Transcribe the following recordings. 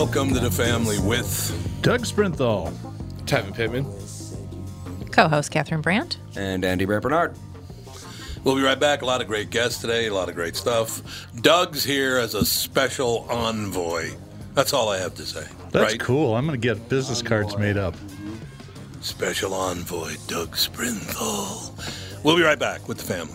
Welcome to the family with Doug Sprinthall, Tyvin Pittman, co-host Catherine Brandt, and Andy Bernard. We'll be right back. A lot of great guests today, a lot of great stuff. Doug's here as a special envoy. That's all I have to say. That's right? Cool. I'm going to get business cards made up. Special envoy Doug Sprinthall. We'll be right back with the family.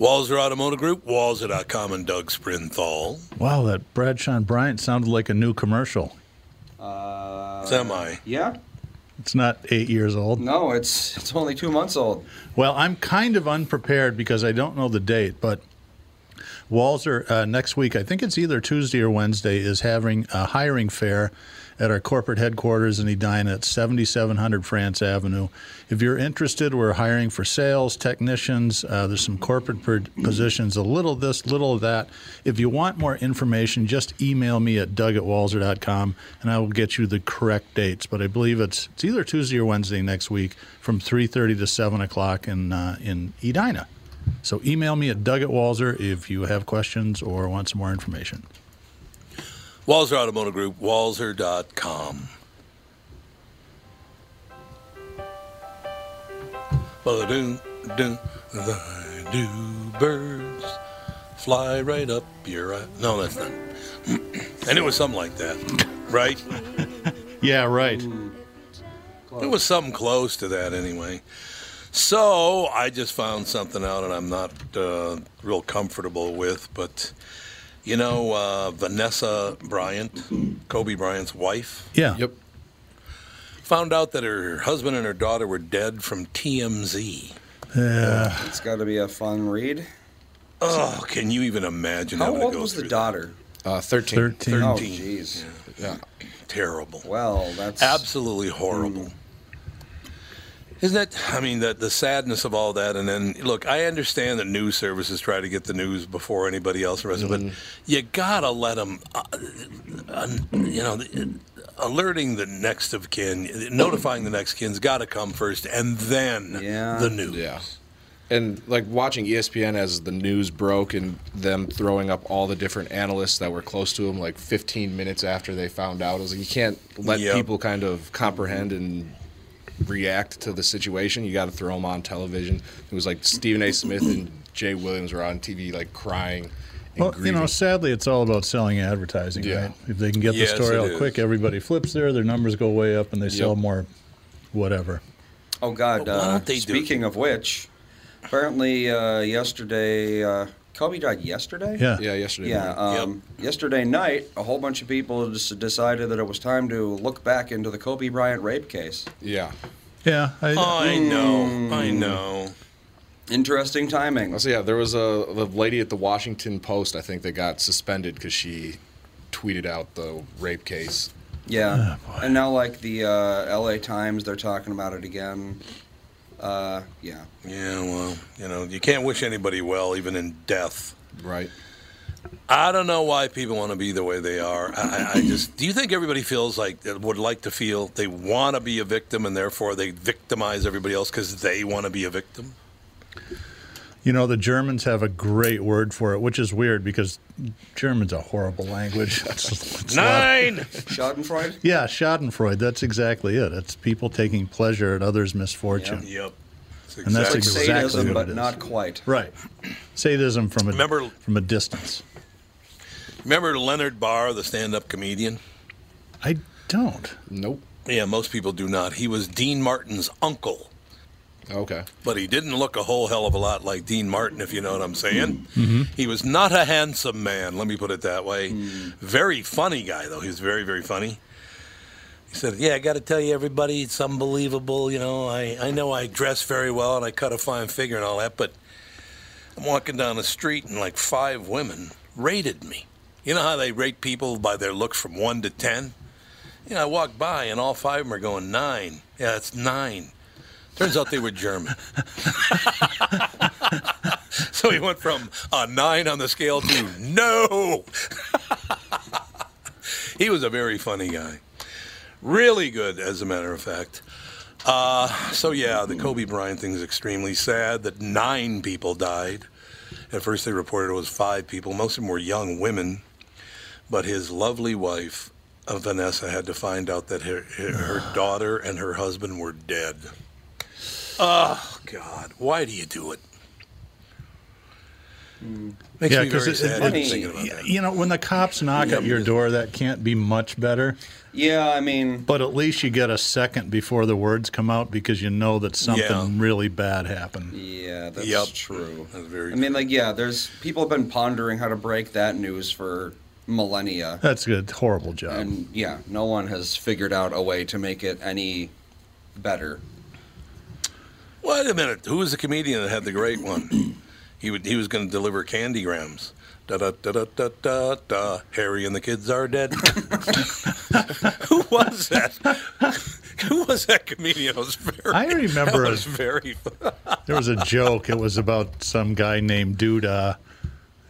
Walser Automotive Group, Walser.com, and Doug Sprinthall. Wow, that Bradshaw and Bryant sounded like a new commercial. Semi. Yeah. It's not 8 years old. No, it's only 2 months old. Well, I'm kind of unprepared because I don't know the date, but Walser next week, I think it's either Tuesday or Wednesday, is having a hiring fair at our corporate headquarters in Edina at 7700 France Avenue. If you're interested, we're hiring for sales, technicians. There's some corporate positions, a little this, little that. If you want more information, just email me at doug@walser.com, and I will get you the correct dates. But I believe it's either Tuesday or Wednesday next week from 3:30 to 7 o'clock in Edina. So email me at doug@walser if you have questions or want some more information. Walser Automotive Group, walser.com. Do birds fly right up your eye? No, that's not. And it was something like that, right? Yeah, right. It was something close to that anyway. So I just found something out and I'm not real comfortable with, but you know Vanessa Bryant, Kobe Bryant's wife? Yeah. Yep. Found out that her husband and her daughter were dead from TMZ. Yeah. It's got to be a fun read. Oh, can you even imagine? How old was the daughter? 13. 13. Oh, jeez. Yeah. Yeah. Terrible. Well, that's absolutely horrible. Isn't that, I mean, the sadness of all that, and then, look, I understand that news services try to get the news before anybody else, but you got to let them, alerting the next of kin, notifying the next kin's got to come first, and then the news. Yeah. And, like, watching ESPN as the news broke and them throwing up all the different analysts that were close to them, like, 15 minutes after they found out, it was like, you can't let people kind of comprehend and react to the situation. You got to throw them on television. It was like Stephen A. Smith and Jay Williams were on TV like crying and grieving. Sadly it's all about selling advertising, right? If they can get the story out quick, everybody flips there, their numbers go way up, and they sell more whatever. Oh, God. Speaking of which, apparently yesterday, Kobe died yesterday? Yeah, yesterday. Yeah, yesterday night, a whole bunch of people just decided that it was time to look back into the Kobe Bryant rape case. Yeah. Yeah. I know. Interesting timing. So, yeah, there was a lady at the Washington Post, I think, that got suspended because she tweeted out the rape case. Yeah. Oh, and now, like, the L.A. Times, they're talking about it again. Yeah, well, you can't wish anybody well, even in death. Right. I don't know why people want to be the way they are. Do you think everybody feels like, would like to feel, they want to be a victim, and therefore they victimize everybody else because they want to be a victim? You know, the Germans have a great word for it, which is weird because German's a horrible language. It's Nine! Schadenfreude? Yeah, Schadenfreude. That's exactly it. It's people taking pleasure at others' misfortune. Yep. And that's exactly sadism, but not quite. Right. Sadism from a distance. Remember Leonard Barr, the stand-up comedian? I don't. Nope. Yeah, most people do not. He was Dean Martin's uncle. Okay. But he didn't look a whole hell of a lot like Dean Martin, if you know what I'm saying. Mm-hmm. He was not a handsome man, let me put it that way. Mm. Very funny guy, though. He was very, very funny. He said, yeah, I got to tell you, everybody, it's unbelievable. You know, I know I dress very well and I cut a fine figure and all that, but I'm walking down the street and like 5 women rated me. You know how they rate people by their looks from 1 to 10? You know, I walked by and all 5 of them are going 9. Yeah, that's 9. Turns out they were German. So he went from a 9 on the scale to no. He was a very funny guy. Really good, as a matter of fact. So, the Kobe Bryant thing is extremely sad that 9 people died. At first they reported it was 5 people. Most of them were young women. But his lovely wife, Vanessa, had to find out that her daughter and her husband were dead. Oh, God. Why do you do it? Makes me very sad. It's funny. You know, when the cops knock at your door, that can't be much better. Yeah, I mean... But at least you get a second before the words come out because you know that something really bad happened. Yeah, that's true. That's very true. There's people have been pondering how to break that news for millennia. That's a horrible job. And, no one has figured out a way to make it any better. Wait a minute. Who was the comedian that had the great one? He was going to deliver candygrams. Da-da-da-da-da-da-da. Harry and the kids are dead. Who was that? Who was that comedian? There was a joke. It was about some guy named Duda,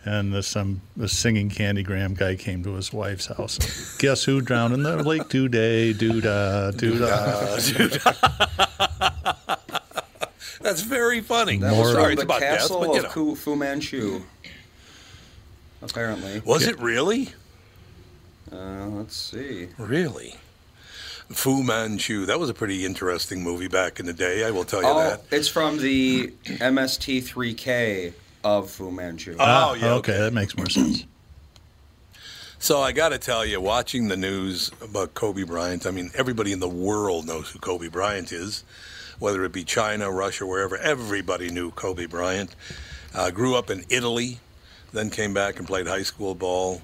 and the singing candygram guy came to his wife's house. Guess who drowned in the lake today? Duda, Duda, Duda. That's very funny. That was sorry, it's about castle death, but of Fu Manchu. Apparently, was it really? Let's see. Really, Fu Manchu. That was a pretty interesting movie back in the day. I will tell you that. It's from the MST3K of Fu Manchu. Oh yeah, okay, that makes more sense. So I got to tell you, watching the news about Kobe Bryant. I mean, everybody in the world knows who Kobe Bryant is. Whether it be China, Russia, wherever, everybody knew Kobe Bryant. Grew up in Italy, then came back and played high school ball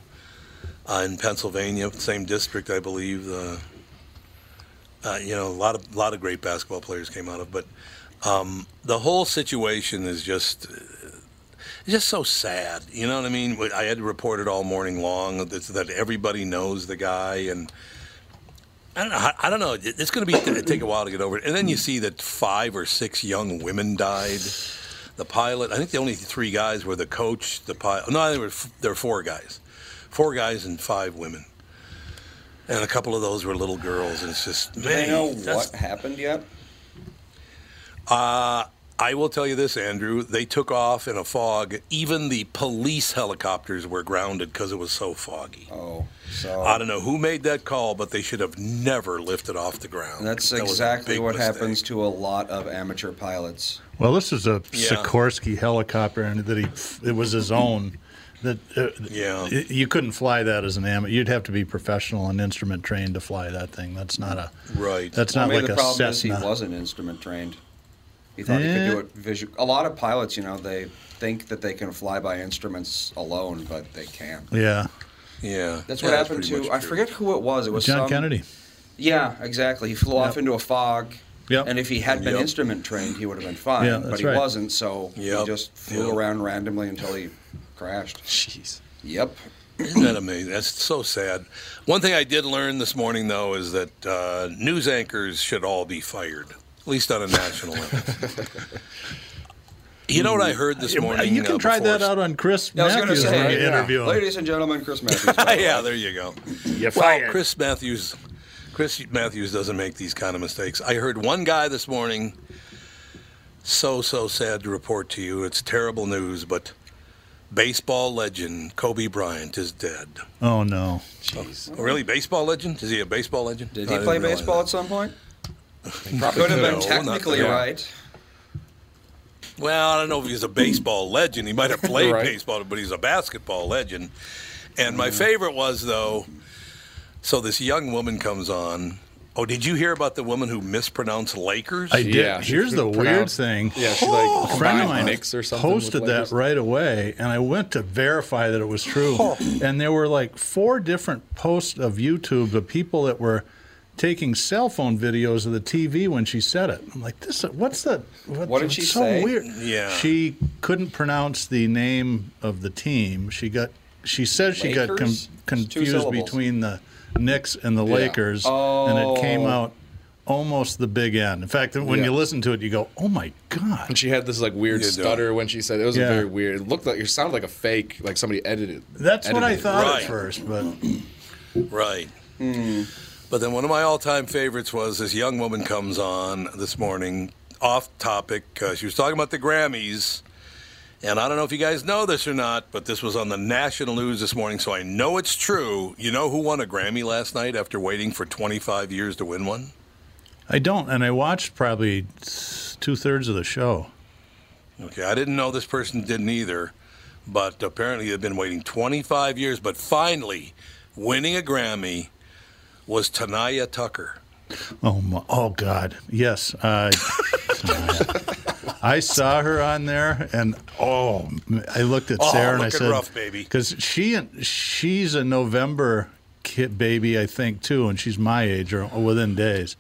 in Pennsylvania, same district, I believe. A lot of great basketball players came out of. But the whole situation is just so sad. You know what I mean? I had to report it all morning long that everybody knows the guy and. I don't know. It's going to take a while to get over it. And then you see that 5 or 6 young women died. The pilot, I think the only 3 guys were the coach, the pilot. No, there were 4 guys. 4 guys and 5 women. And a couple of those were little girls. And it's just, man. Do they know what happened yet? I will tell you this, Andrew. They took off in a fog. Even the police helicopters were grounded because it was so foggy. Oh, so I don't know who made that call, but they should have never lifted off the ground. That's exactly what happens to a lot of amateur pilots. Well, this is a Sikorsky helicopter, and it was his own. You couldn't fly that as an amateur. You'd have to be professional and instrument trained to fly that thing. That's not a right. That's not like a Cessna. The problem is he wasn't instrument trained. He thought he could do it visually. A lot of pilots, they think that they can fly by instruments alone, but they can't. Yeah. Yeah. That's what happened to, I forget who it was. It was John Kennedy. Yeah, exactly. He flew off into a fog. Yep. And if he had been instrument trained, he would have been fine. Yeah, but he wasn't, so he just flew around randomly until he crashed. Jeez. Yep. Isn't that amazing? That's so sad. One thing I did learn this morning, though, is that news anchors should all be fired. At least on a national level. You know what I heard this morning? You can try that out on Chris Matthews. Interview. Ladies and gentlemen, Chris Matthews. There you go. You're fired. Well, Chris Matthews doesn't make these kind of mistakes. I heard one guy this morning, so sad to report to you. It's terrible news, but baseball legend Kobe Bryant is dead. Oh, no. Jeez. Oh, really? Baseball legend? Is he a baseball legend? Did he play baseball at some point? Probably could have been technically right. Well, I don't know if he's a baseball legend. He might have played baseball, but he's a basketball legend. And my favorite was, though, So this young woman comes on. Oh, did you hear about the woman who mispronounced Lakers? I did. Yeah, here's the weird thing. Yeah, she's like, a friend of mine posted that right away, and I went to verify that it was true. And there were like 4 different posts of YouTube of people that were taking cell phone videos of the TV when she said it. I'm like, this. What's that? What did she say? So weird. Yeah. She couldn't pronounce the name of the team. She got. She says she got confused between the Knicks and the Lakers, and it came out almost the Big N. In fact, when you listen to it, you go, "Oh my god!" And she had this like weird stutter when she said it. It was very weird. It looked like it sounded like a fake, like somebody edited. That's what I thought at first, but But then one of my all-time favorites was this young woman comes on this morning, off topic. She was talking about the Grammys. And I don't know if you guys know this or not, but this was on the national news this morning, so I know it's true. You know who won a Grammy last night after waiting for 25 years to win one? I don't, and I watched probably 2/3 of the show. Okay, I didn't know this person didn't either, but apparently they've been waiting 25 years. But finally, winning a Grammy was Tanya Tucker. Oh, my, oh God. Yes. I saw her on there, and I looked at Sarah and I said, rough, baby. Because she's a November kid baby, I think, too, and she's my age or within days.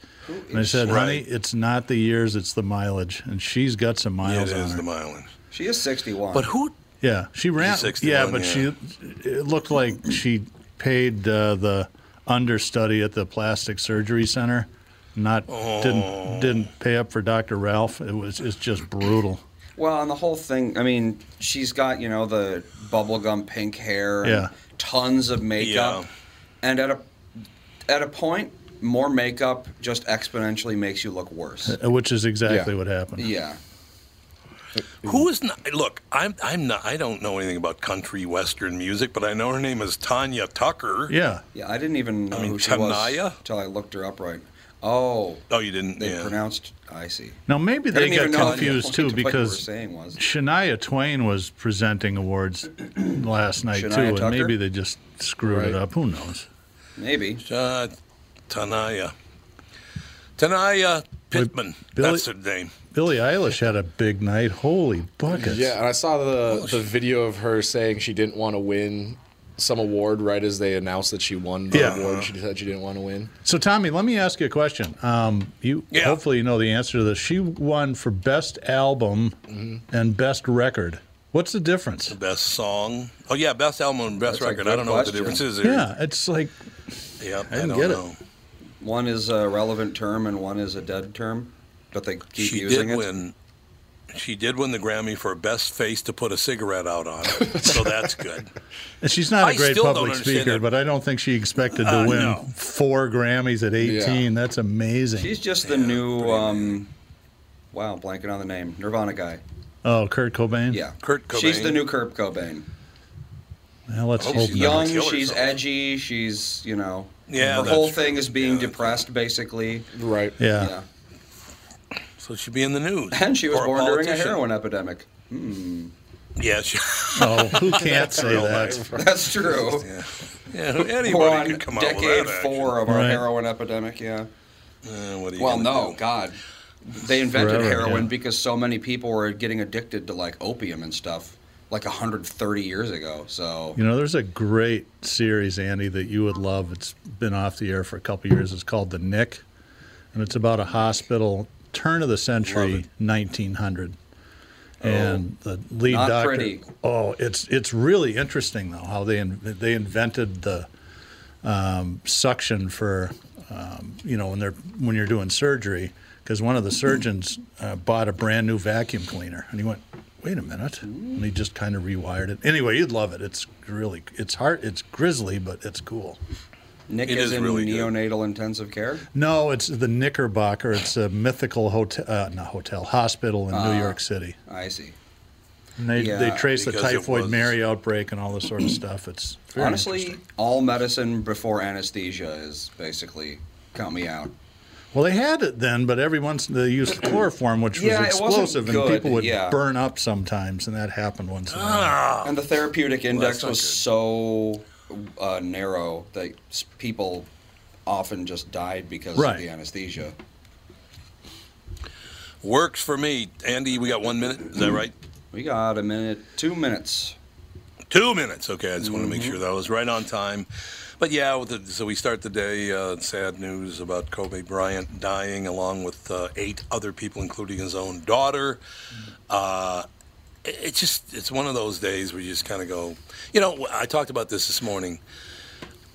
And I said, honey, it's not the years, it's the mileage. And she's got some miles on her. It is the mileage. She is 61. But who? Yeah, she ran. She looked like she paid the understudy at the plastic surgery center. Didn't pay up for Dr. Ralph. It's just brutal. Well, and the whole thing, I mean, she's got, you know, the bubblegum pink hair and tons of makeup. Yeah. And at a point, more makeup just exponentially makes you look worse. Which is exactly what happened. Yeah. Who is not? Look, I'm not. I don't know anything about country western music, but I know her name is Tanya Tucker. Yeah. Yeah, I didn't even know who she was until I looked her up right. Oh, you didn't? They pronounced, I see. Now, maybe they got confused, too, because Shania Twain was presenting awards last night, Shania too, Tucker? And maybe they just screwed it up. Who knows? Maybe. Tanya Pittman. That's her name. Billie Eilish had a big night. Holy buckets. Yeah, and I saw the video of her saying she didn't want to win some award right as they announced that she won the award. She decided she didn't want to win. So, Tommy, let me ask you a question. Hopefully you know the answer to this. She won for Best Album and Best Record. What's the difference? Best Song. Oh, yeah, Best Album and Best Record. I don't know what the difference is there. Yeah, it's like I don't know. One is a relevant term and one is a dead term, but they keep using it. She did win the Grammy for Best Face to Put a Cigarette Out on, so that's good. And she's not a great public speaker, but I don't think she expected to win 4 Grammys at 18. Yeah. That's amazing. She's just the new, blanking on the name, Nirvana guy. Oh, Kurt Cobain? Yeah. Kurt Cobain. She's the new Kurt Cobain. Well, let's hope not. She's young, she's edgy, she's, you know, her whole thing is being depressed, basically. Right. Yeah. So she'd be in the news. And she was born during a heroin epidemic. Hmm. Yeah. Who can't say that? That's true. Anybody could come out with that. Decade 4 of our heroin epidemic, what do you do? God. They invented heroin because so many people were getting addicted to, like, opium and stuff, like 130 years ago. So there's a great series, Andy, that you would love. It's been off the air for a couple years. It's called The Nick, and it's about a hospital turn of the century, 1900, and the lead doctor. Pretty. Oh, it's really interesting though how they invented the suction for when you're doing surgery, because one of the surgeons bought a brand new vacuum cleaner and he went, wait a minute, and he just kind of rewired it. Anyway, you'd love it. It's really it's grisly, but it's cool. Nick is in really neonatal intensive care? No, it's the Knickerbocker. It's a mythical hospital in New York City. I see. And they trace the typhoid Mary outbreak and all this sort of stuff. It's honestly, all medicine before anesthesia is basically count me out. Well, they had it then, but every once they used chloroform, which was explosive, and people would burn up sometimes, and that happened once in a while. And the therapeutic index was so narrow that people often just died because of the anesthesia. Works for me. Andy, we got 1 minute. Is that right? We got a minute. 2 minutes. 2 minutes. Okay, I just want to make sure that was right on time. But yeah, so we start the day, sad news about Kobe Bryant dying along with 8 other people, including his own daughter. It's one of those days where you just kind of go, you know, I talked about this morning.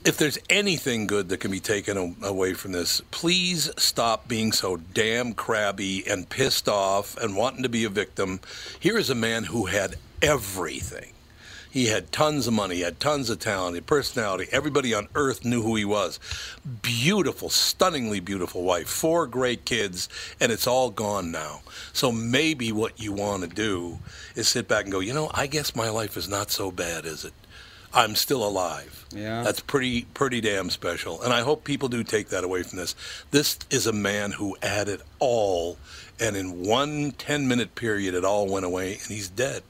If there's anything good that can be taken away from this, please stop being so damn crabby and pissed off and wanting to be a victim. Here is a man who had everything. He had tons of money, he had tons of talent, his personality. Everybody on earth knew who he was. Beautiful, stunningly beautiful wife, 4 great kids, and it's all gone now. So maybe what you want to do is sit back and go, you know, I guess my life is not so bad, is it? I'm still alive. Yeah. That's pretty damn special. And I hope people do take that away from this. This is a man who had it all, and in one 10-minute period, it all went away, and he's dead.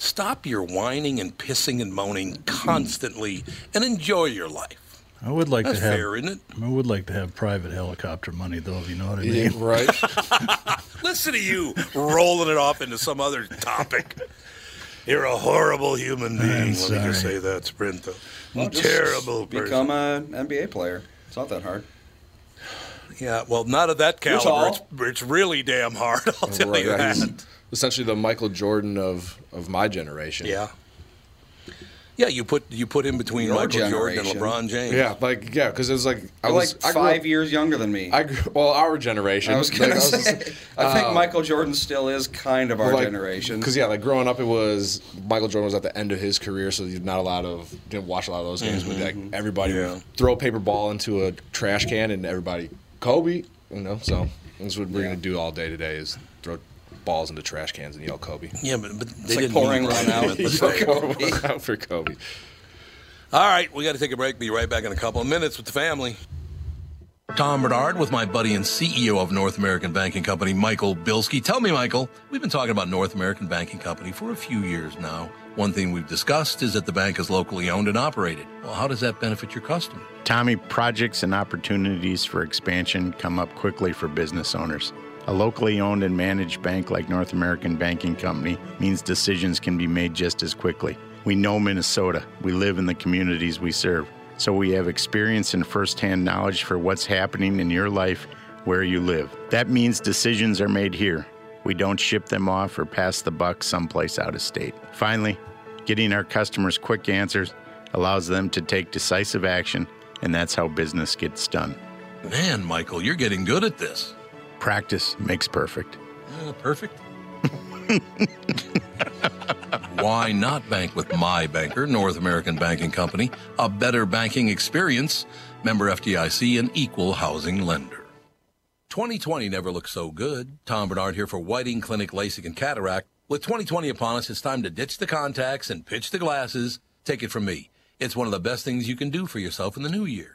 Stop your whining and pissing and moaning constantly and enjoy your life. I would like to have, fair, isn't it? I would like to have private helicopter money, though, if you know what I mean. Yeah, right. Listen to you rolling it off into some other topic. You're a horrible human being. Let me just say that, Sprinthall. Well, terrible person. Become an NBA player. It's not that hard. Yeah, well, not of that caliber. It's really damn hard, I'll tell you that. Essentially the Michael Jordan of my generation. Yeah. Yeah, you put him between Michael Jordan and LeBron James. Yeah, because it was like I was 5 years younger than me. Our generation. I was gonna say, I think Michael Jordan still is kind of our generation. Because growing up, it was Michael Jordan was at the end of his career, so didn't watch a lot of those games. But everybody would throw a paper ball into a trash can, and everybody Kobe, you know. So that's what we're gonna do all day today is throw balls into trash cans and yell Kobe. Yeah, but they didn't pouring one out. Out for Kobe. All right, we got to take a break. Be right back in a couple of minutes with the family. Tom Bernard with my buddy and CEO of North American Banking Company, Michael Bilski. Tell me, Michael, we've been talking about North American Banking Company for a few years now. One thing we've discussed is that the bank is locally owned and operated. Well, how does that benefit your customer? Tommy, projects and opportunities for expansion come up quickly for business owners. A locally owned and managed bank like North American Banking Company means decisions can be made just as quickly. We know Minnesota. We live in the communities we serve. So we have experience and firsthand knowledge for what's happening in your life where you live. That means decisions are made here. We don't ship them off or pass the buck someplace out of state. Finally, getting our customers quick answers allows them to take decisive action, and that's how business gets done. Man, Michael, you're getting good at this. Practice makes perfect. Perfect? Why not bank with my banker, North American Banking Company, a better banking experience, member FDIC, an equal housing lender. 2020 never looked so good. Tom Bernard here for Whiting Clinic LASIK and Cataract. With 2020 upon us, it's time to ditch the contacts and pitch the glasses. Take it from me. It's one of the best things you can do for yourself in the new year.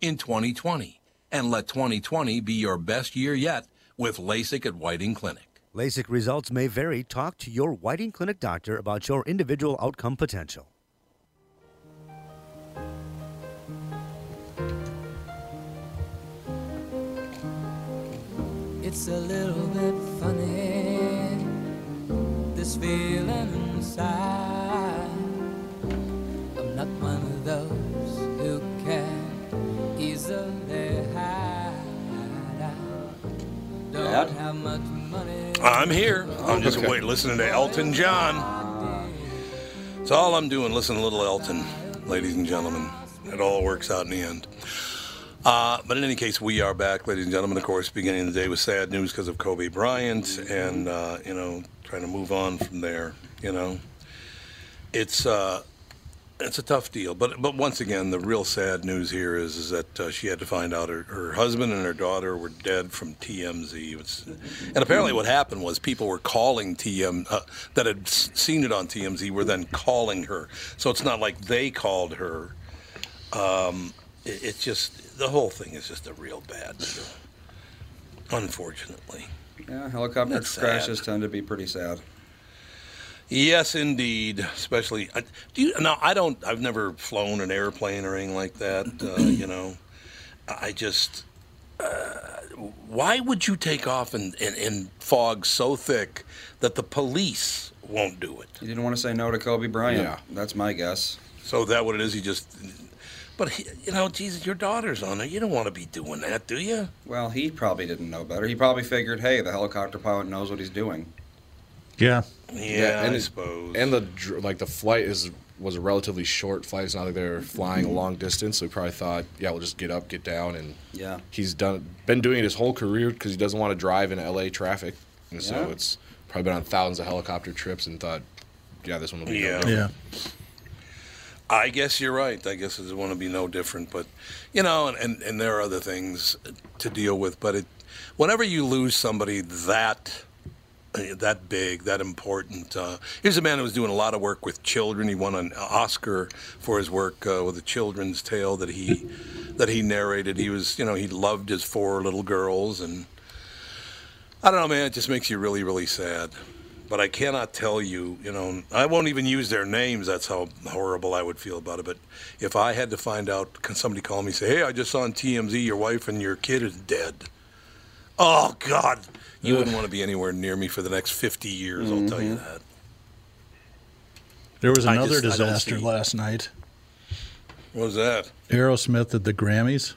in 2020, and let 2020 be your best year yet with LASIK at Whiting Clinic. LASIK results may vary. Talk to your Whiting Clinic doctor about your individual outcome potential. It's a little bit funny, this feeling inside. I'm not one of those who can easily hide. Don't have much money. I'm here. I'm just listening to Elton John. It's all I'm doing, listen to little Elton, ladies and gentlemen. It all works out in the end. But in any case, we are back, ladies and gentlemen. Of course, beginning of the day with sad news because of Kobe Bryant, and trying to move on from there. It's It's a tough deal, but once again, the real sad news here is that she had to find out her husband and her daughter were dead from TMZ. And apparently, what happened was people were calling that had seen it on TMZ were then calling her. So it's not like they called her. It's just the whole thing is just a real bad deal, unfortunately. Yeah, helicopter crashes tend to be pretty sad. Yes, indeed. Especially, I've never flown an airplane or anything like that. Why would you take off in fog so thick that the police won't do it? You didn't want to say no to Kobe Bryant. Yeah, that's my guess. So that what it is? He just. But, Jesus, your daughter's on there. You don't want to be doing that, do you? Well, he probably didn't know better. He probably figured, hey, the helicopter pilot knows what he's doing. Yeah. Yeah, I suppose. And the flight was a relatively short flight. It's not like they're flying a long distance. So he probably thought, yeah, we'll just get up, get down, and yeah, he's been doing it his whole career because he doesn't want to drive in L.A. traffic, and so it's probably been on thousands of helicopter trips and thought, yeah, this one will be no different. Yeah. I guess you're right. I guess it's going to be no different, but and there are other things to deal with. But whenever you lose somebody that big, that important. Here's a man who was doing a lot of work with children. He won an Oscar for his work with a children's tale that he narrated. He was, he loved his four little girls, and I don't know, man. It just makes you really, really sad. But I cannot tell you, I won't even use their names. That's how horrible I would feel about it. But if I had to find out, can somebody call me and say, hey, I just saw on TMZ your wife and your kid is dead. Oh, God. You wouldn't want to be anywhere near me for the next 50 years, I'll tell you that. There was another disaster last night. What was that? Aerosmith at the Grammys.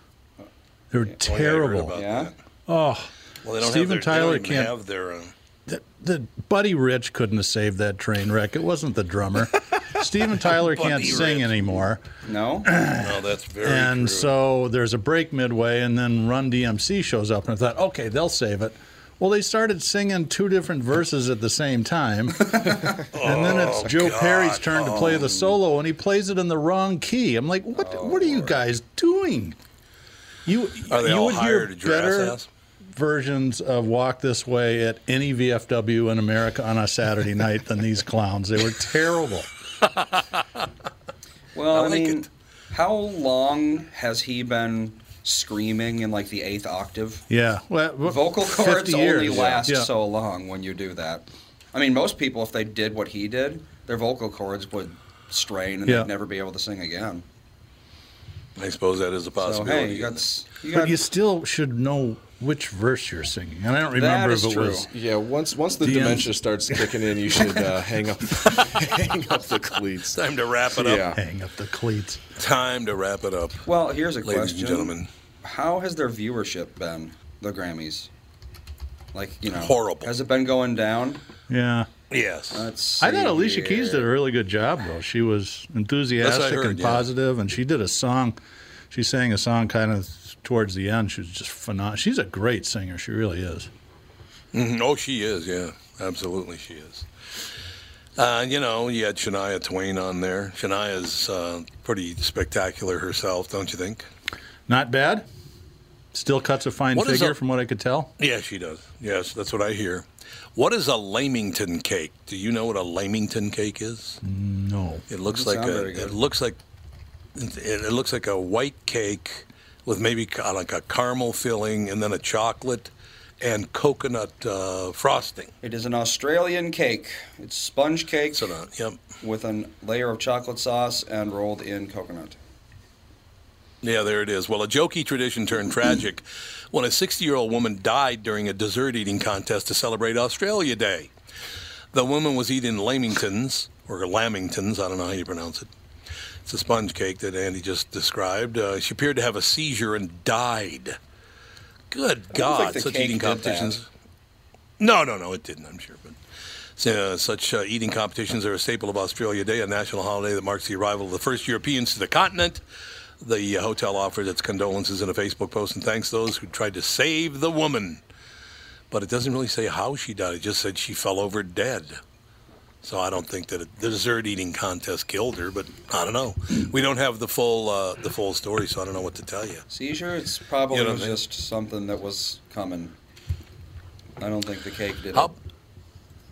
They were terrible. Yeah. Oh, well, they don't Steven have their, Tyler they don't can't have their. The Buddy Rich couldn't have saved that train wreck. It wasn't the drummer. Steven Tyler can't sing anymore. No? No, that's very and true. So there's a break midway, and then Run DMC shows up, and I thought, okay, they'll save it. Well, they started singing two different verses at the same time, and then it's Joe Perry's turn to play the solo, and he plays it in the wrong key. I'm like, what are you guys doing? Are they you all would hear better ass? Versions of Walk This Way at any VFW in America on a Saturday night than these clowns. They were terrible. Well, I mean, how long has he been screaming in like the eighth octave? Yeah. Well, vocal cords only last so long when you do that. I mean, most people, if they did what he did, their vocal cords would strain and they'd never be able to sing again. I suppose that is a possibility. So, hey, but you still should know which verse you're singing. And I don't remember if it was. Yeah, once the dementia starts kicking in, you should hang up the cleats. Time to wrap it up. Yeah. Hang up the cleats. Time to wrap it up. Well, here's a question. Ladies and gentlemen. How has their viewership been, the Grammys? Horrible. Has it been going down? Yeah. Yes. I thought Alicia Keys did a really good job, though. She was enthusiastic and positive, and she did a song. She sang a song kind of towards the end. She was just phenomenal. She's a great singer. She really is. Oh, she is, yeah. Absolutely she is. You had Shania Twain on there. Shania's pretty spectacular herself, don't you think? Not bad. Still cuts a fine figure from what I could tell. Yeah, she does. Yes, that's what I hear. What is a Lamington cake? Do you know what a Lamington cake is? No. It looks like a white cake with maybe like a caramel filling and then a chocolate and coconut frosting. It is an Australian cake. It's sponge cake with a layer of chocolate sauce and rolled in coconut. Yeah, there it is. Well, a jokey tradition turned tragic when a 60-year-old woman died during a dessert-eating contest to celebrate Australia Day. The woman was eating Lamingtons, I don't know how you pronounce it. It's a sponge cake that Andy just described. She appeared to have a seizure and died. Good God, such eating competitions. No, it didn't, I'm sure. But such eating competitions are a staple of Australia Day, a national holiday that marks the arrival of the first Europeans to the continent. The hotel offers its condolences in a Facebook post and thanks those who tried to save the woman. But it doesn't really say how she died. It just said she fell over dead. So I don't think that the dessert eating contest killed her, but I don't know. We don't have the full story, so I don't know what to tell you. Seizure? It's probably just something that was coming. I don't think the cake did it.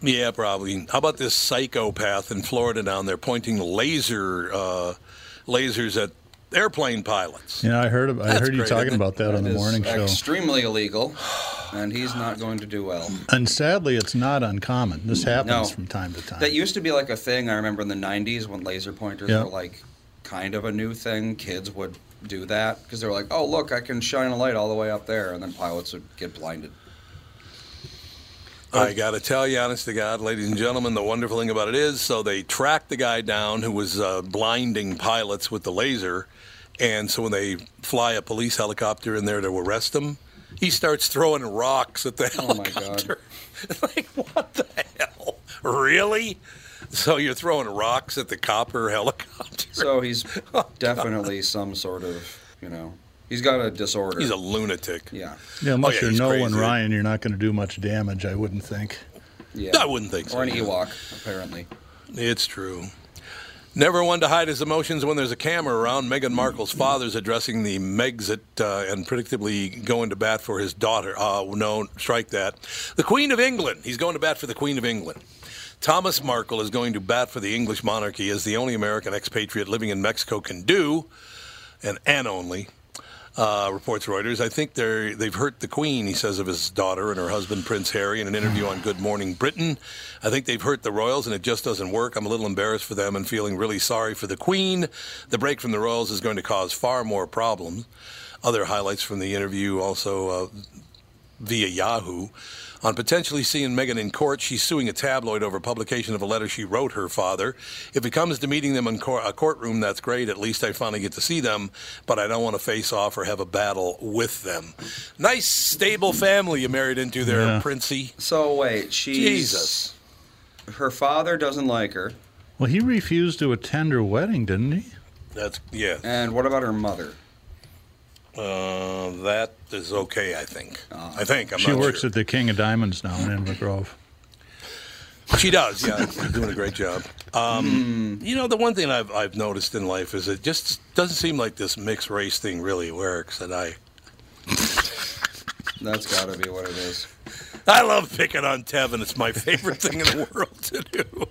Yeah, probably. How about this psychopath in Florida down there pointing lasers at airplane pilots? Yeah, I heard you talking about that on the morning show. Extremely illegal, and he's not going to do well. And sadly, it's not uncommon. This happens from time to time. That used to be like a thing. I remember in the 90s when laser pointers were like kind of a new thing. Kids would do that because they were like, oh, look, I can shine a light all the way up there, and then pilots would get blinded. I got to tell you, honest to God, ladies and gentlemen, the wonderful thing about it is, so they tracked the guy down who was blinding pilots with the laser, and so when they fly a police helicopter in there to arrest him, he starts throwing rocks at the helicopter. Oh my God. Like, what the hell? Really? So you're throwing rocks at the copper helicopter? So he's definitely some sort of, he's got a disorder. He's a lunatic. Yeah. Yeah, unless you're Nolan Ryan, you're not going to do much damage, I wouldn't think. Yeah. I wouldn't think so. Or an Ewok, apparently. It's true. Never one to hide his emotions when there's a camera around. Meghan Markle's father's addressing the Megxit and predictably going to bat for his daughter. No, strike that. The Queen of England. He's going to bat for the Queen of England. Thomas Markle is going to bat for the English monarchy, as the only American expatriate living in Mexico can do, and only. Reports Reuters. I think they've hurt the Queen, he says of his daughter and her husband, Prince Harry, in an interview on Good Morning Britain. I think they've hurt the royals, and it just doesn't work. I'm a little embarrassed for them and feeling really sorry for the Queen. The break from the royals is going to cause far more problems. Other highlights from the interview also via Yahoo. On potentially seeing Meghan in court, she's suing a tabloid over publication of a letter she wrote her father. If it comes to meeting them in a courtroom, that's great. At least I finally get to see them, but I don't want to face off or have a battle with them. Nice, stable family you married into there, Princey. So, wait, Jesus. Her father doesn't like her. Well, he refused to attend her wedding, didn't he? Yeah. And what about her mother? That is okay, I think. She works at the King of Diamonds now in Enver Grove. She does, yeah. She's doing a great job. The one thing I've noticed in life is it just doesn't seem like this mixed race thing really works, and that's got to be what it is. I love picking on Tevin. It's my favorite thing in the world to do.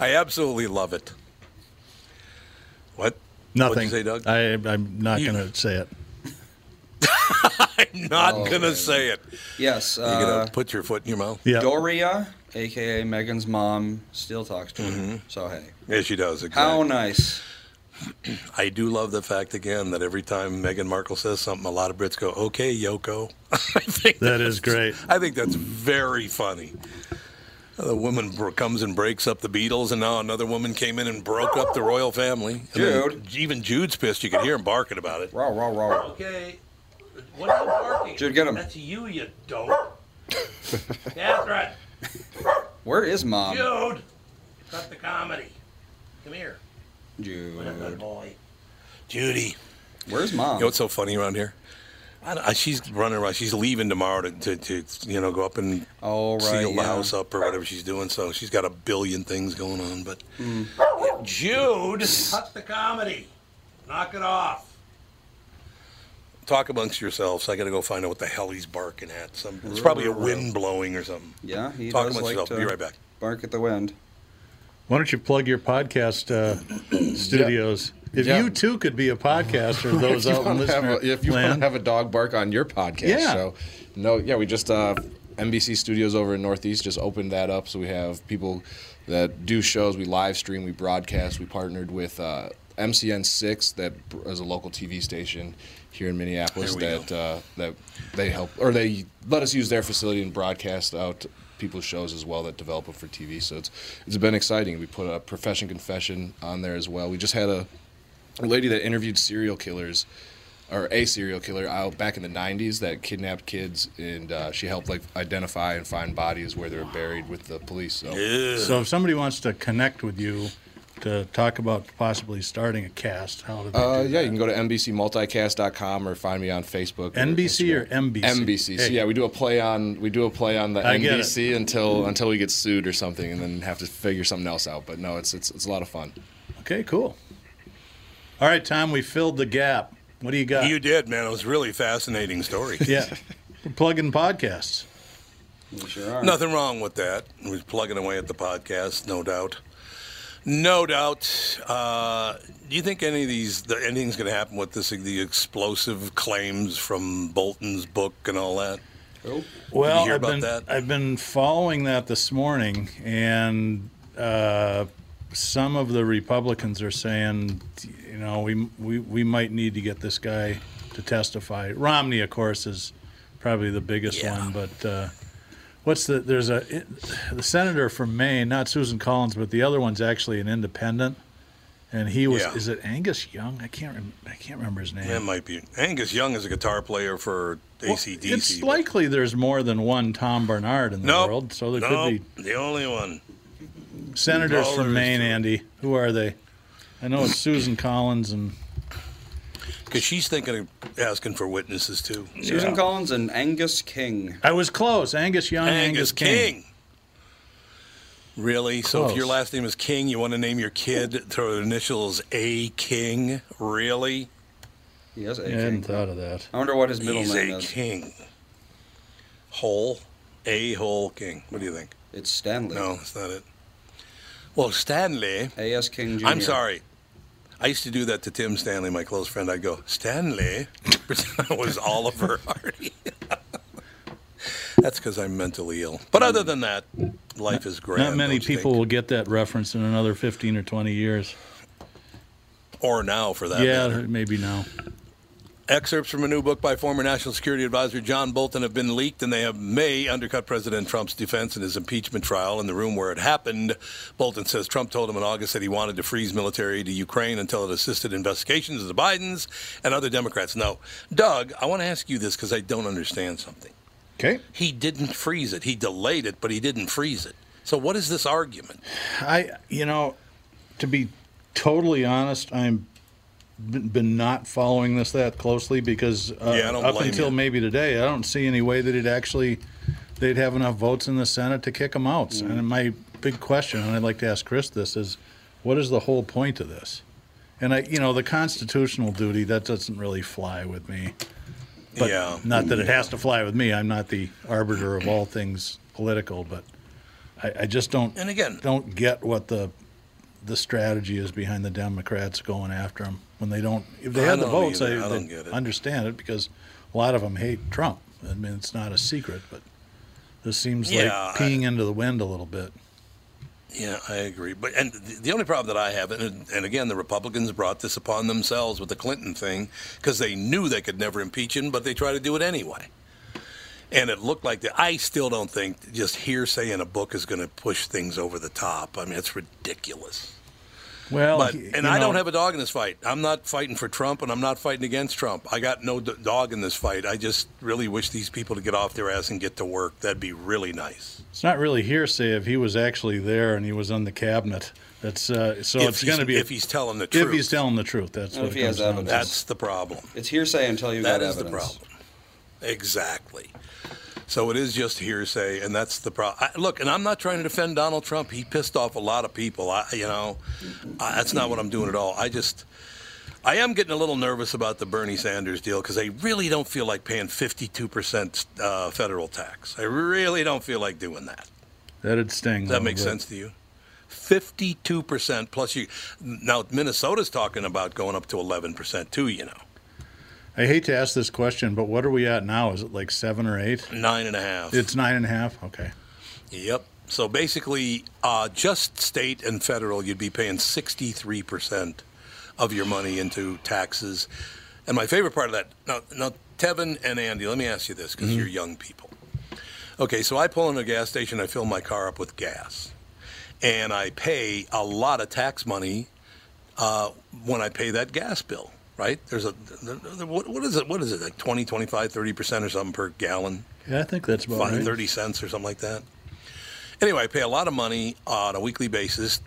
I absolutely love it. What? Nothing. What'd you say, Doug? I'm not going to say it. I'm not going to say it. Yes. You're going to put your foot in your mouth? Yeah. Doria, a.k.a. Megan's mom, still talks to her. So, hey. Yeah, she does. Exactly. How nice. I do love the fact, again, that every time Meghan Markle says something, a lot of Brits go, okay, Yoko. That is great. I think that's very funny. The woman comes and breaks up the Beatles, and now another woman came in and broke up the royal family. Jude. Even Jude's pissed. You can hear him barking about it. Raw, raw, raw. Okay. What are you barking? Jude, get him. That's you dope. That's right. Where is Mom? Jude. Cut the comedy. Come here. Jude. What a good boy. Judy. Where's Mom? You know what's so funny around here? She's running around. She's leaving tomorrow to go up and seal the house up or whatever she's doing. So she's got a billion things going on. But Jude, cut the comedy, knock it off. Talk amongst yourselves. I got to go find out what the hell he's barking at. It's probably a wind blowing or something. Yeah, he talk does amongst yourself. Be right back. Bark at the wind. Why don't you plug your podcast studios? Yep. If you too could be a podcaster, those out in listener if you want to have a dog bark on your podcast show, we just NBC Studios over in Northeast just opened that up, so we have people that do shows, we live stream, we broadcast. We partnered with MCN6, that is a local TV station here in Minneapolis that they help or they let us use their facility and broadcast out people's shows as well that develop for TV. So it's been exciting. We put a Profession Confession on there as well. We just had a lady that interviewed a serial killer out back in the 90s that kidnapped kids, and she helped identify and find bodies where they were buried with the police. So if somebody wants to connect with you talk about possibly starting a cast. How do they do that? You can go to NBCMulticast.com or find me on Facebook. NBC or MBC? NBC. Hey. So yeah, we do a play on the NBC until we get sued or something, and then have to figure something else out. But no, it's a lot of fun. Okay, cool. All right, Tom, we filled the gap. What do you got? You did, man. It was a really fascinating story. Yeah, we're plugging podcasts. We sure are. Nothing wrong with that. We're plugging away at the podcast, no doubt. No doubt. Do you think anything's going to happen with the explosive claims from Bolton's book and all that? Oh. Well, I've been following that this morning, and some of the Republicans are saying, you know, we might need to get this guy to testify. Romney, of course, is probably the biggest one, but. The senator from Maine, not Susan Collins, but the other one's actually an independent, and he was is it Angus Young? I can't remember his name. Yeah, it might be Angus Young is a guitar player for AC/DC. It's likely there's more than one Tom Bernard in the world, so there could be the only one. Senators from Maine, Andy, who are they? I know it's Susan Collins and. Because she's thinking of asking for witnesses, too. Susan Collins and Angus King. I was close. Angus Young, Angus King. Really? Close. So if your last name is King, you want to name your kid through initials A. King? Really? He is A. King. I hadn't thought of that. I wonder what his middle name is. He's A. King. Hole. A. Hole King. What do you think? It's Stanley. No, that's not it. Well, Stanley. A.S. King Jr. I'm sorry. I used to do that to Tim Stanley, my close friend. I'd go, Stanley? It was Oliver Hardy. That's because I'm mentally ill. But other than that, life is great. Not many people will get that reference in another 15 or 20 years. Or now, for that matter. Yeah, maybe now. Excerpts from a new book by former National Security Advisor John Bolton have been leaked, and they may undercut President Trump's defense in his impeachment trial. In the room where it happened, Bolton says Trump told him in August that he wanted to freeze military to Ukraine until it assisted investigations of the Bidens and other Democrats. Now, Doug, I want to ask you this because I don't understand something. Okay. He didn't freeze it. He delayed it, but he didn't freeze it. So what is this argument? To be totally honest, I'm been not following this that closely because up until maybe today, I don't see any way that they'd have enough votes in the Senate to kick him out. Mm. And my big question, and I'd like to ask Chris this, is what is the whole point of this? And the constitutional duty, that doesn't really fly with me. But not that it has to fly with me. I'm not the arbiter of all things political, but I just don't get what the strategy is behind the Democrats going after him when they don't. If they had the votes, I understand it because a lot of them hate Trump. I mean, it's not a secret, but this seems like peeing into the wind a little bit. Yeah, I agree. But and the only problem that I have, and again, the Republicans brought this upon themselves with the Clinton thing because they knew they could never impeach him, but they tried to do it anyway. And it looked like that. I still don't think just hearsay in a book is going to push things over the top. I mean, it's ridiculous. Well, I don't have a dog in this fight. I'm not fighting for Trump, and I'm not fighting against Trump. I got no dog in this fight. I just really wish these people to get off their ass and get to work. That'd be really nice. It's not really hearsay if he was actually there and he was on the cabinet. That's so if it's going to be if he's telling the truth. If he's telling the truth, that's what it comes down to. That's the problem. It's hearsay until you got evidence. That is the problem. Exactly. So it is just hearsay, and that's the problem. Look, and I'm not trying to defend Donald Trump. He pissed off a lot of people. That's not what I'm doing at all. I am getting a little nervous about the Bernie Sanders deal because I really don't feel like paying 52% federal tax. I really don't feel like doing that. That'd sting. Does that make sense to you? 52% plus you. Now, Minnesota's talking about going up to 11% too, you know. I hate to ask this question, but what are we at now? Is it like 7 or 8? 9.5. It's 9.5? Okay. Yep. So basically, just state and federal, you'd be paying 63% of your money into taxes. And my favorite part of that, now Tevin and Andy, let me ask you this, because you're young people. Okay, so I pull into a gas station, I fill my car up with gas. And I pay a lot of tax money when I pay that gas bill. Right? There's what is it, like 20, 25, 30% or something per gallon? Yeah, I think that's about right. 30 cents or something like that. Anyway, I pay a lot of money on a weekly basis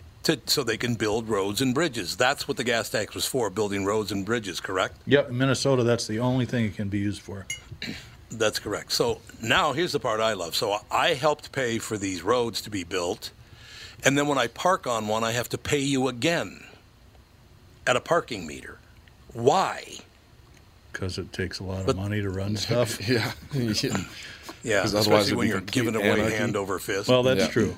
so they can build roads and bridges. That's what the gas tax was for, building roads and bridges, correct? Yep, in Minnesota, that's the only thing it can be used for. That's correct. So now here's the part I love. So I helped pay for these roads to be built, and then when I park on one, I have to pay you again at a parking meter. Why? Because it takes a lot of money to run stuff. Yeah. Yeah, especially when you're giving away hand over fist. Well, that's true.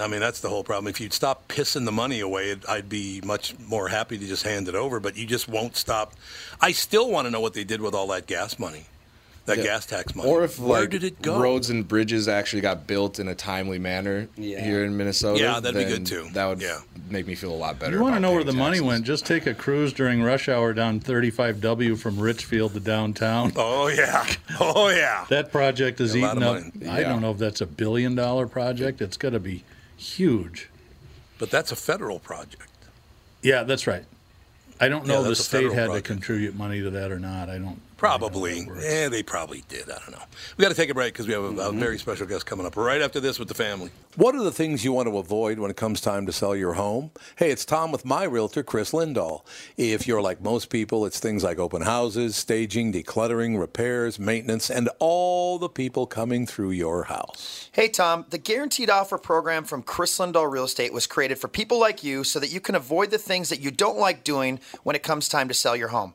I mean, that's the whole problem. If you'd stop pissing the money away, I'd be much more happy to just hand it over, but you just won't stop. I still want to know what they did with all that gas money, that gas tax money. Or if, where did it go? Roads and bridges actually got built in a timely manner here in Minnesota. Yeah, that'd be good, too. That would make me feel a lot better. You want to know where the money went, just take a cruise during rush hour down 35W from Richfield to downtown. Oh, yeah. Oh, yeah. That project is eating up. Yeah. I don't know if that's $1 billion project. It's got to be huge. But that's a federal project. Yeah, that's right. I don't know if the state had to contribute money to that or not. I don't. Probably. Yeah, they probably did. I don't know. We got to take a break because we have a very special guest coming up right after this with the family. What are the things you want to avoid when it comes time to sell your home? Hey, it's Tom with my realtor, Chris Lindahl. If you're like most people, it's things like open houses, staging, decluttering, repairs, maintenance, and all the people coming through your house. Hey, Tom, the Guaranteed Offer program from Chris Lindahl Real Estate was created for people like you so that you can avoid the things that you don't like doing when it comes time to sell your home.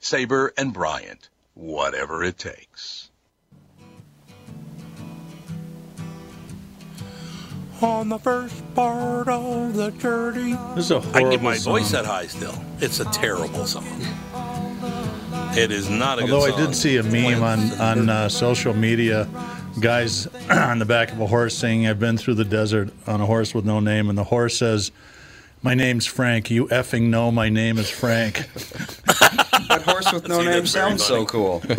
Sabre and Bryant, whatever it takes. On the first part of the journey. This is a horrible song. I get my voice that high still. It's a terrible song. It is not a good song. Although I did see a meme on social media, guys on the back of a horse saying, I've been through the desert on a horse with no name, and the horse says, my name's Frank. You effing know my name is Frank. That horse with no name sounds so cool. Yeah,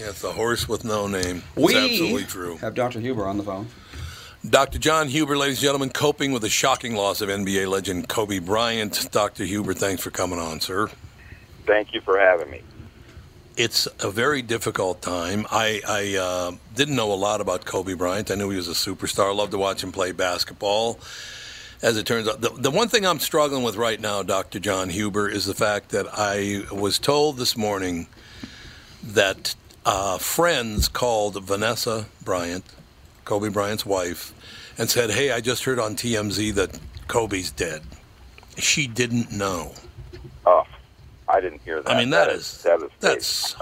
it's the horse with no name. It's absolutely true. Have Dr. Huber on the phone. Dr. John Huber, ladies and gentlemen, coping with the shocking loss of NBA legend Kobe Bryant. Dr. Huber, thanks for coming on, sir. Thank you for having me. It's a very difficult time. I didn't know a lot about Kobe Bryant. I knew he was a superstar. Loved to watch him play basketball. As it turns out, the one thing I'm struggling with right now, Dr. John Huber, is the fact that I was told this morning that friends called Vanessa Bryant, Kobe Bryant's wife, and said, hey, I just heard on TMZ that Kobe's dead. She didn't know. Oh, I didn't hear that. I mean, that's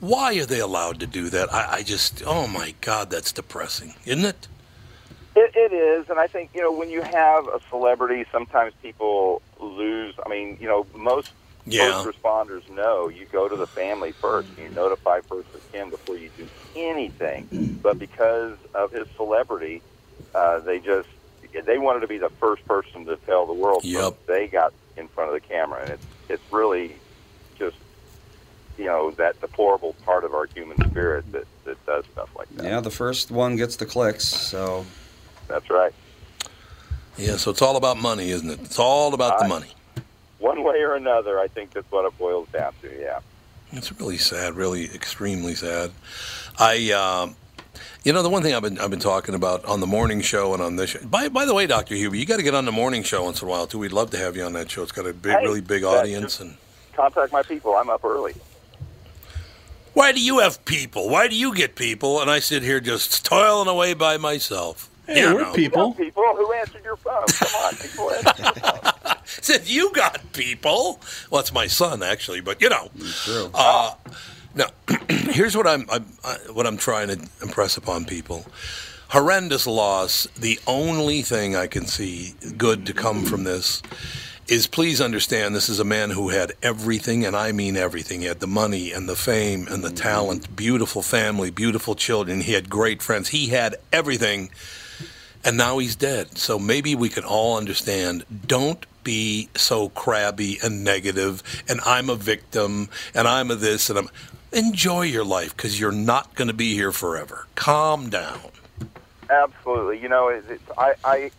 why are they allowed to do that? I just, oh, my God, that's depressing, isn't it? It is, and I think, when you have a celebrity, sometimes people lose. I mean, most first responders know you go to the family first. You notify first of kin before you do anything. But because of his celebrity, they wanted to be the first person to tell the world. Yep. They got in front of the camera, and it's really just, that deplorable part of our human spirit that does stuff like that. Yeah, the first one gets the clicks, so... That's right. Yeah, so it's all about money, isn't it? It's all about the money. One way or another, I think that's what it boils down to, yeah. It's really sad, really extremely sad. I You know, the one thing I've been talking about on the morning show and on this show. By the way, Dr. Huber, you got to get on the morning show once in a while too. We'd love to have you on that show. It's got a really big audience. And contact my people. I'm up early. Why do you have people? Why do you get people? And I sit here just toiling away by myself. Hey, yeah, we're people. You got people who answered your phone. Come on, people answered your phone. Said you got people. Well, it's my son actually, but you know. True. Now, here's what I'm trying to impress upon people. Horrendous loss. The only thing I can see good to come from this is, please understand, this is a man who had everything, and I mean everything. He had the money and the fame and the talent, beautiful family, beautiful children. He had great friends. He had everything, and now he's dead. So maybe we can all understand, don't be so crabby and negative, and I'm a victim, and I'm a this, and I'm... Enjoy your life, because you're not going to be here forever. Calm down. Absolutely. You know, I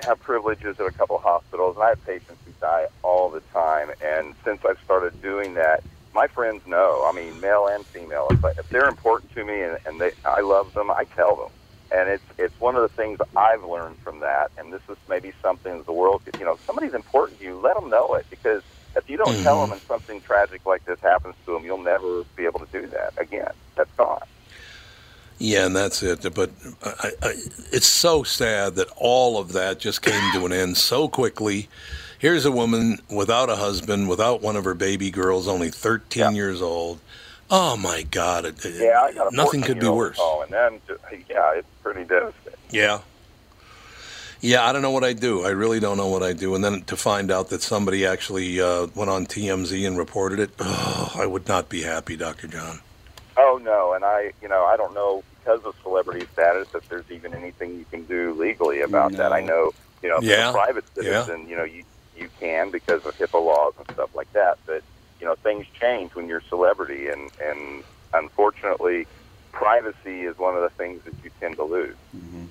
have privileges at a couple of hospitals, and I have patients who die all the time. And since I've started doing that, my friends know, I mean, male and female, if they're important to me and I love them, I tell them. And it's one of the things I've learned from that, and this is maybe something the world, you know, if somebody's important to you, let them know it, because if you don't tell them and something tragic like this happens to them, you'll never be able to do that again. That's gone. Yeah, and that's it. But it's so sad that all of that just came to an end so quickly. Here's a woman without a husband, without one of her baby girls, only 13 years old. Oh, my God. I got a 14-year-old nothing could be worse. Call, and then, it's pretty devastating. Yeah. Yeah, I don't know what I do. I really don't know what I do. And then to find out that somebody actually went on TMZ and reported it, I would not be happy, Dr. John. Oh, no, and I don't know, because of celebrity status, if there's even anything you can do legally about that. I know, if you're a private citizen, you can, because of HIPAA laws and stuff like that. But, things change when you're a celebrity, and unfortunately, privacy is one of the things that you tend to lose. Mm-hmm.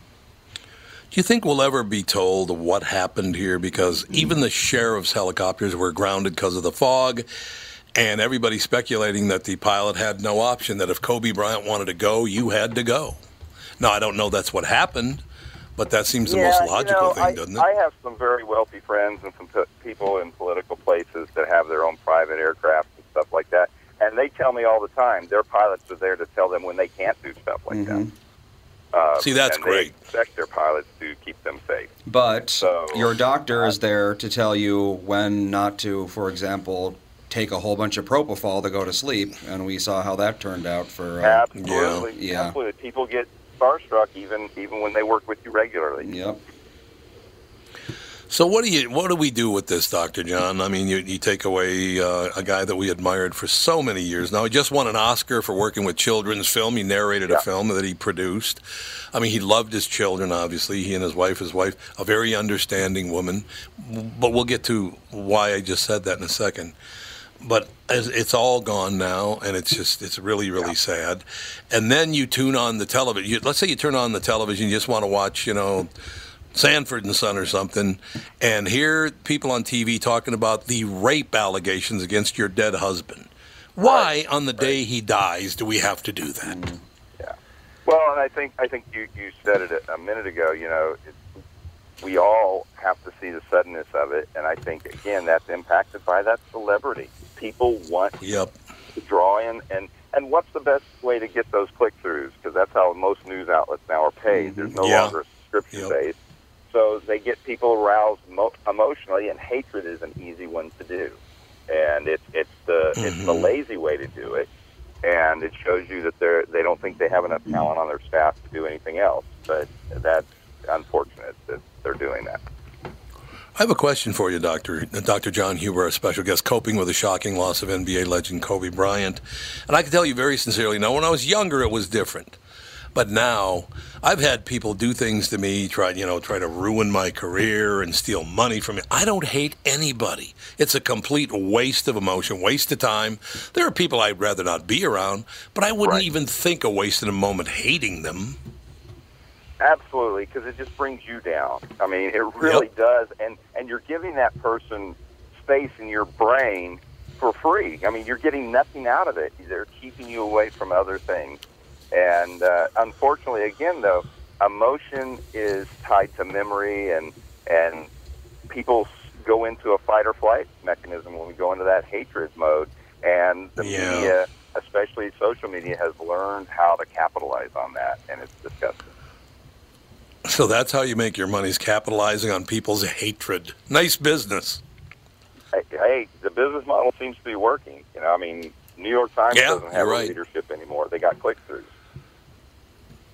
Do you think we'll ever be told what happened here? Because even the sheriff's helicopters were grounded because of the fog, and everybody's speculating that the pilot had no option, that if Kobe Bryant wanted to go, you had to go. Now, I don't know that's what happened, but that seems the most logical thing, doesn't it? I have some very wealthy friends and some people in political places that have their own private aircraft and stuff like that, and they tell me all the time their pilots are there to tell them when they can't do stuff like that. See, that's great. They expect their pilots to keep them safe. But your doctor is there to tell you when not to, for example, take a whole bunch of propofol to go to sleep, and we saw how that turned out for... absolutely. Yeah. Absolutely. People get starstruck even when they work with you regularly. Yep. So what do we do with this, Dr. John? I mean, you take away a guy that we admired for so many years. Now, he just won an Oscar for working with children's film. He narrated a film that he produced. I mean, he loved his children, obviously. He and his wife, a very understanding woman. But we'll get to why I just said that in a second. But it's all gone now, and it's really, really sad. And then you tune on the television. Let's say you turn on the television, you just want to watch, Sanford and Son or something, and hear people on TV talking about the rape allegations against your dead husband. Why, on the day he dies, do we have to do that? Yeah. Well, and I think you said it a minute ago. We all have to see the suddenness of it, and I think again that's impacted by that celebrity. People want to draw in, and what's the best way to get those click-throughs? Because that's how most news outlets now are paid. There's no longer a subscription base. So they get people aroused emotionally, and hatred is an easy one to do. And it's the lazy way to do it. And it shows you that they don't think they have enough talent on their staff to do anything else. But that's unfortunate that they're doing that. I have a question for you, Dr. John Huber, our special guest, coping with the shocking loss of NBA legend Kobe Bryant. And I can tell you very sincerely, when I was younger, it was different. But now, I've had people do things to me, try to ruin my career and steal money from me. I don't hate anybody. It's a complete waste of emotion, waste of time. There are people I'd rather not be around, but I wouldn't even think of wasting a moment hating them. Absolutely, because it just brings you down. I mean, it really does. And you're giving that person space in your brain for free. I mean, you're getting nothing out of it. They're keeping you away from other things. And unfortunately, again, though, emotion is tied to memory, and people go into a fight or flight mechanism when we go into that hatred mode. And the media, especially social media, has learned how to capitalize on that, and it's disgusting. So that's how you make your money, is capitalizing on people's hatred. Nice business. Hey, the business model seems to be working. You know, I mean, New York Times doesn't have leadership anymore. They got click-throughs.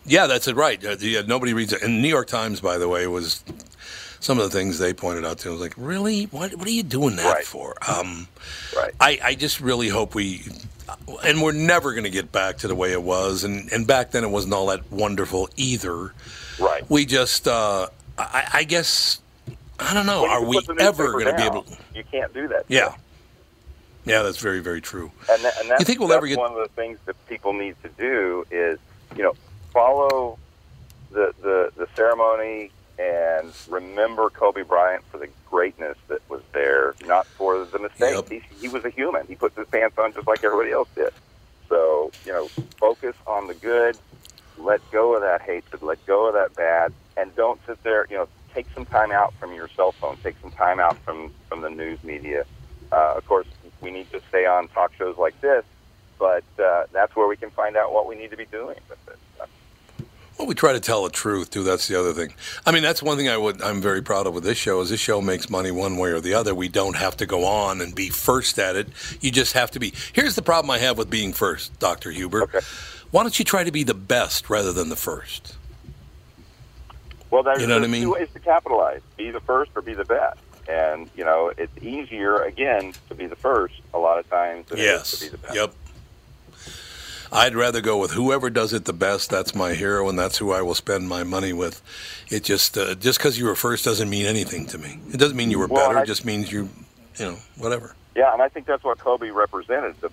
Yeah, that's it, right. Nobody reads it. And New York Times, by the way, was some of the things they pointed out to. I was like, really? What are you doing that for? I just really hope we... And we're never going to get back to the way it was. And back then it wasn't all that wonderful either. Right. We just, I guess, I don't know. Are we ever going to be able to... You can't do that. Yeah. Yeah, that's very, very true. And that's, you think we'll ever get... one of the things that people need to do is, you know, follow the ceremony and remember Kobe Bryant for the greatness that was there, not for the mistakes. Yep. He was a human. He put his pants on just like everybody else did. So, you know, focus on the good, let go of that hatred, let go of that bad, and don't sit there, you know, take some time out from your cell phone, take some time out from the news media. Of course, we need to stay on talk shows like this, but that's where we can find out what we need to be doing with this stuff. Well, we try to tell the truth, too. That's the other thing. I mean, that's one thing I'm very proud of with this show, is this show makes money one way or the other. We don't have to go on and be first at it. You just have to be. Here's the problem I have with being first, Dr. Huber. Okay. Why don't you try to be the best rather than the first? Well, there's two ways to capitalize. Be the first or be the best. And, you know, it's easier, again, to be the first a lot of times than it is to be the best. Yep. I'd rather go with whoever does it the best. That's my hero, and that's who I will spend my money with. It just because you were first doesn't mean anything to me. It doesn't mean you were better. It just means you know, whatever. Yeah, and I think that's what Kobe represented. The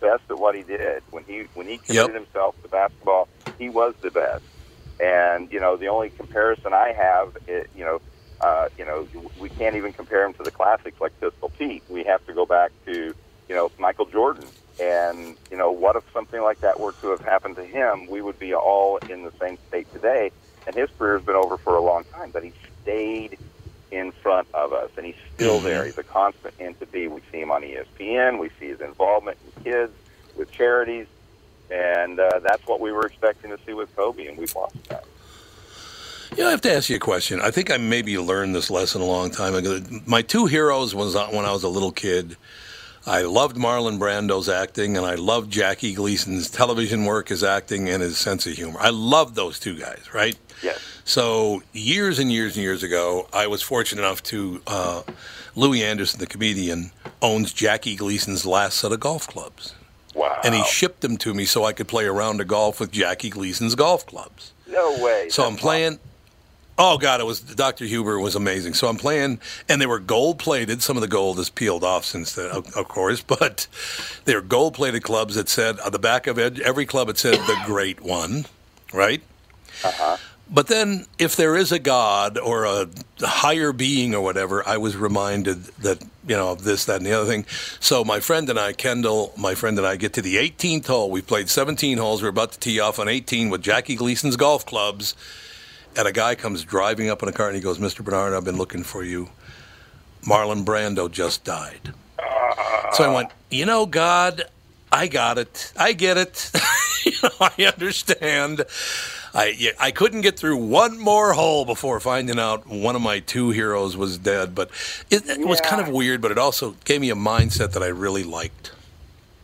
best at what he did. When he committed himself to basketball, he was the best. And you know, the only comparison I have, we can't even compare him to the classics like Pistol Pete. We have to go back to, you know, Michael Jordan. And, you know, what if something like that were to have happened to him? We would be all in the same state today. And his career has been over for a long time, but he stayed in front of us, and he's still there. He's a constant entity. We see him on ESPN. We see his involvement with kids, with charities. And that's what we were expecting to see with Kobe, and we've lost that. You know, I have to ask you a question. I think I maybe learned this lesson a long time ago. My two heroes was when I was a little kid. I loved Marlon Brando's acting, and I loved Jackie Gleason's television work, his acting, and his sense of humor. I loved those two guys, right? Yes. So years and years and years ago, I was fortunate enough to, Louis Anderson, the comedian, owns Jackie Gleason's last set of golf clubs. Wow. And he shipped them to me so I could play a round of golf with Jackie Gleason's golf clubs. No way. So I'm playing... Oh, God, it was Dr. Huber was amazing. So I'm playing, and they were gold-plated. Some of the gold is peeled off since then, of course, but they were gold-plated clubs that said, on the back of it, every club it said, the great one, right? Uh-huh. But then if there is a God or a higher being or whatever, I was reminded that, you know, this, that, and the other thing. So my friend and I, Kendall, get to the 18th hole. We played 17 holes. We're about to tee off on 18 with Jackie Gleason's golf clubs. And a guy comes driving up in a car, and he goes, Mr. Bernard, I've been looking for you. Marlon Brando just died. So I went, you know, God, I got it. I get it. You know, I understand. I couldn't get through one more hole before finding out one of my two heroes was dead. But it was kind of weird, but it also gave me a mindset that I really liked.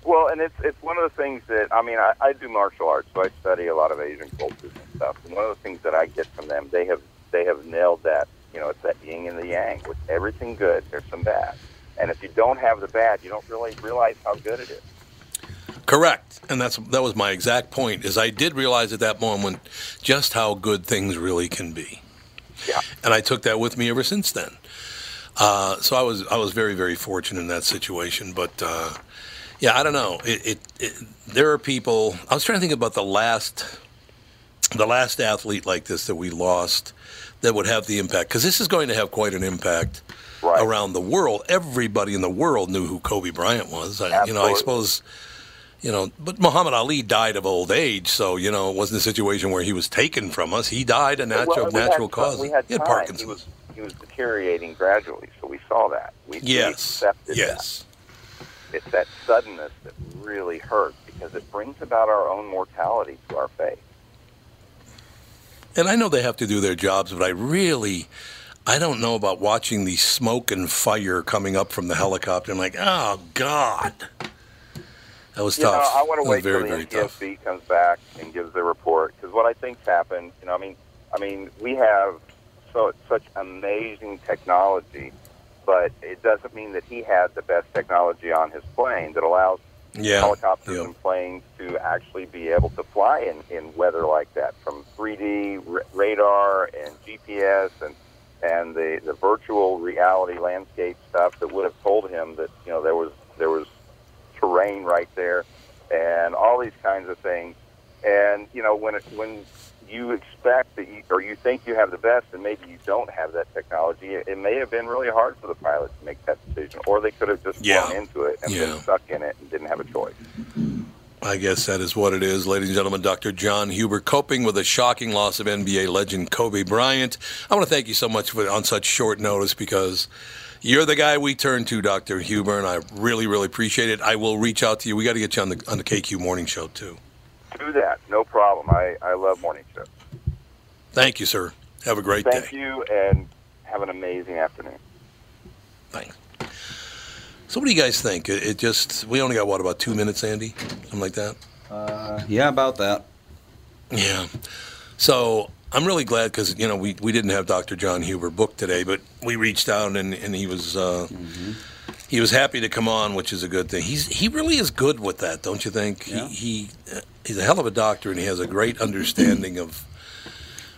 Well, and it's one of the things that, I mean, I do martial arts, so I study a lot of Asian cultures and stuff. And one of the things that I get from them, they have nailed that, you know, it's that yin and the yang. With everything good, there's some bad. And if you don't have the bad, you don't really realize how good it is. Correct. And that was my exact point, is I did realize at that moment just how good things really can be. Yeah. And I took that with me ever since then. So I was very, very fortunate in that situation, but... Yeah, I don't know. There are people. I was trying to think about the last athlete like this that we lost that would have the impact, because this is going to have quite an impact around the world. Everybody in the world knew who Kobe Bryant was. I suppose But Muhammad Ali died of old age, so, it wasn't a situation where he was taken from us. He died of natural causes. He had Parkinson's. He was deteriorating gradually, so we saw that. We accepted that. It's that suddenness that really hurts, because it brings about our own mortality to our faith. And I know they have to do their jobs, but I don't know about watching the smoke and fire coming up from the helicopter. I'm like, oh, God. That was tough. I want to wait until the NTSB comes back and gives their report, because what I think's happened, we have such amazing technology, but it doesn't mean that he had the best technology on his plane that allows helicopters and planes to actually be able to fly in weather like that, from 3D radar and GPS and the virtual reality landscape stuff that would have told him that there was terrain right there, and all these kinds of things. And when you expect that you think you have the best, and maybe you don't have that technology, it may have been really hard for the pilot to make that decision, or they could have just gone into it and been stuck in it and didn't have a choice. I guess that is what it is. Ladies and gentlemen, Dr. John Huber, coping with the shocking loss of NBA legend Kobe Bryant. I want to thank you so much on such short notice, because you're the guy we turn to, Dr. Huber, and I really, really appreciate it. I will reach out to you. We got to get you on the KQ Morning Show, too. Do that. No problem. I love morning shows. Thank you, sir. Have a great day. Thank you, and have an amazing afternoon. Thanks. So what do you guys think? We only got, about 2 minutes, Andy? Something like that? Yeah, about that. Yeah. So I'm really glad, because, we didn't have Dr. John Huber booked today, but we reached out, and he was he was happy to come on, which is a good thing. He really is good with that, don't you think? Yeah. He's a hell of a doctor, and he has a great understanding of,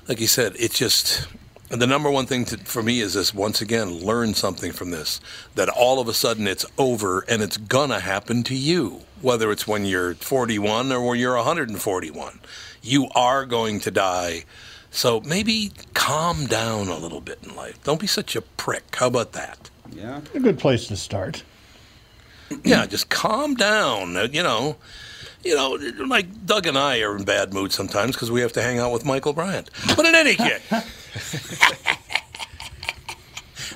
like he said, it's just the number one thing for me is this, once again, learn something from this, that all of a sudden it's over and it's going to happen to you, whether it's when you're 41 or when you're 141. You are going to die. So maybe calm down a little bit in life. Don't be such a prick. How about that? Yeah. A good place to start. Yeah, just calm down, like Doug and I are in bad mood sometimes because we have to hang out with Michael Bryant. But in any case,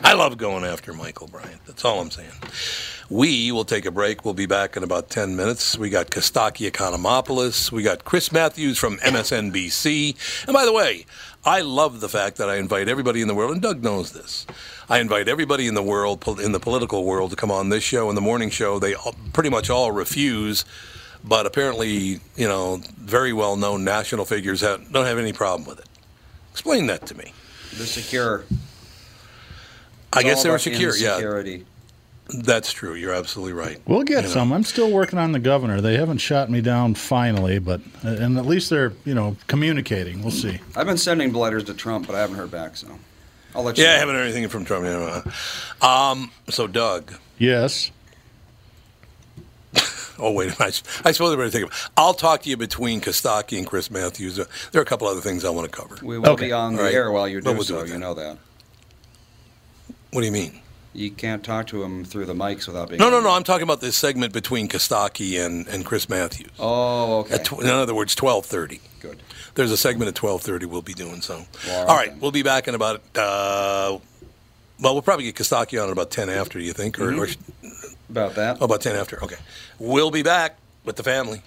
I love going after Michael Bryant. That's all I'm saying. We will take a break. We'll be back in about 10 minutes. We got Kostaki Economopoulos. We got Chris Matthews from MSNBC. And by the way, I love the fact that I invite everybody in the world, and Doug knows this. I invite everybody in the world, in the political world, to come on this show and the morning show. They pretty much all refuse. But apparently, very well-known national figures don't have any problem with it. Explain that to me. They're secure. I guess they were secure, yeah. That's true. You're absolutely right. We'll get some. I'm still working on the governor. They haven't shot me down finally, but at least they're, communicating. We'll see. I've been sending letters to Trump, but I haven't heard back, so I'll let you know. Yeah, I haven't heard anything from Trump. So, Doug. Yes? Oh, wait a minute. I suppose I'm ready to take it. I'll talk to you between Kostaki and Chris Matthews. There are a couple other things I want to cover. We will be on the air while you're doing so. You know that. What do you mean? You can't talk to him through the mics without being... No. I'm talking about this segment between Kostaki and Chris Matthews. Oh, okay. In other words, 12:30. Good. There's a segment at 12:30 we'll be doing, so... Wow, all right, we'll be back in about... we'll probably get Kostaki on at about 10 after, do you think? Or about 10 after. Okay. We'll be back with the family.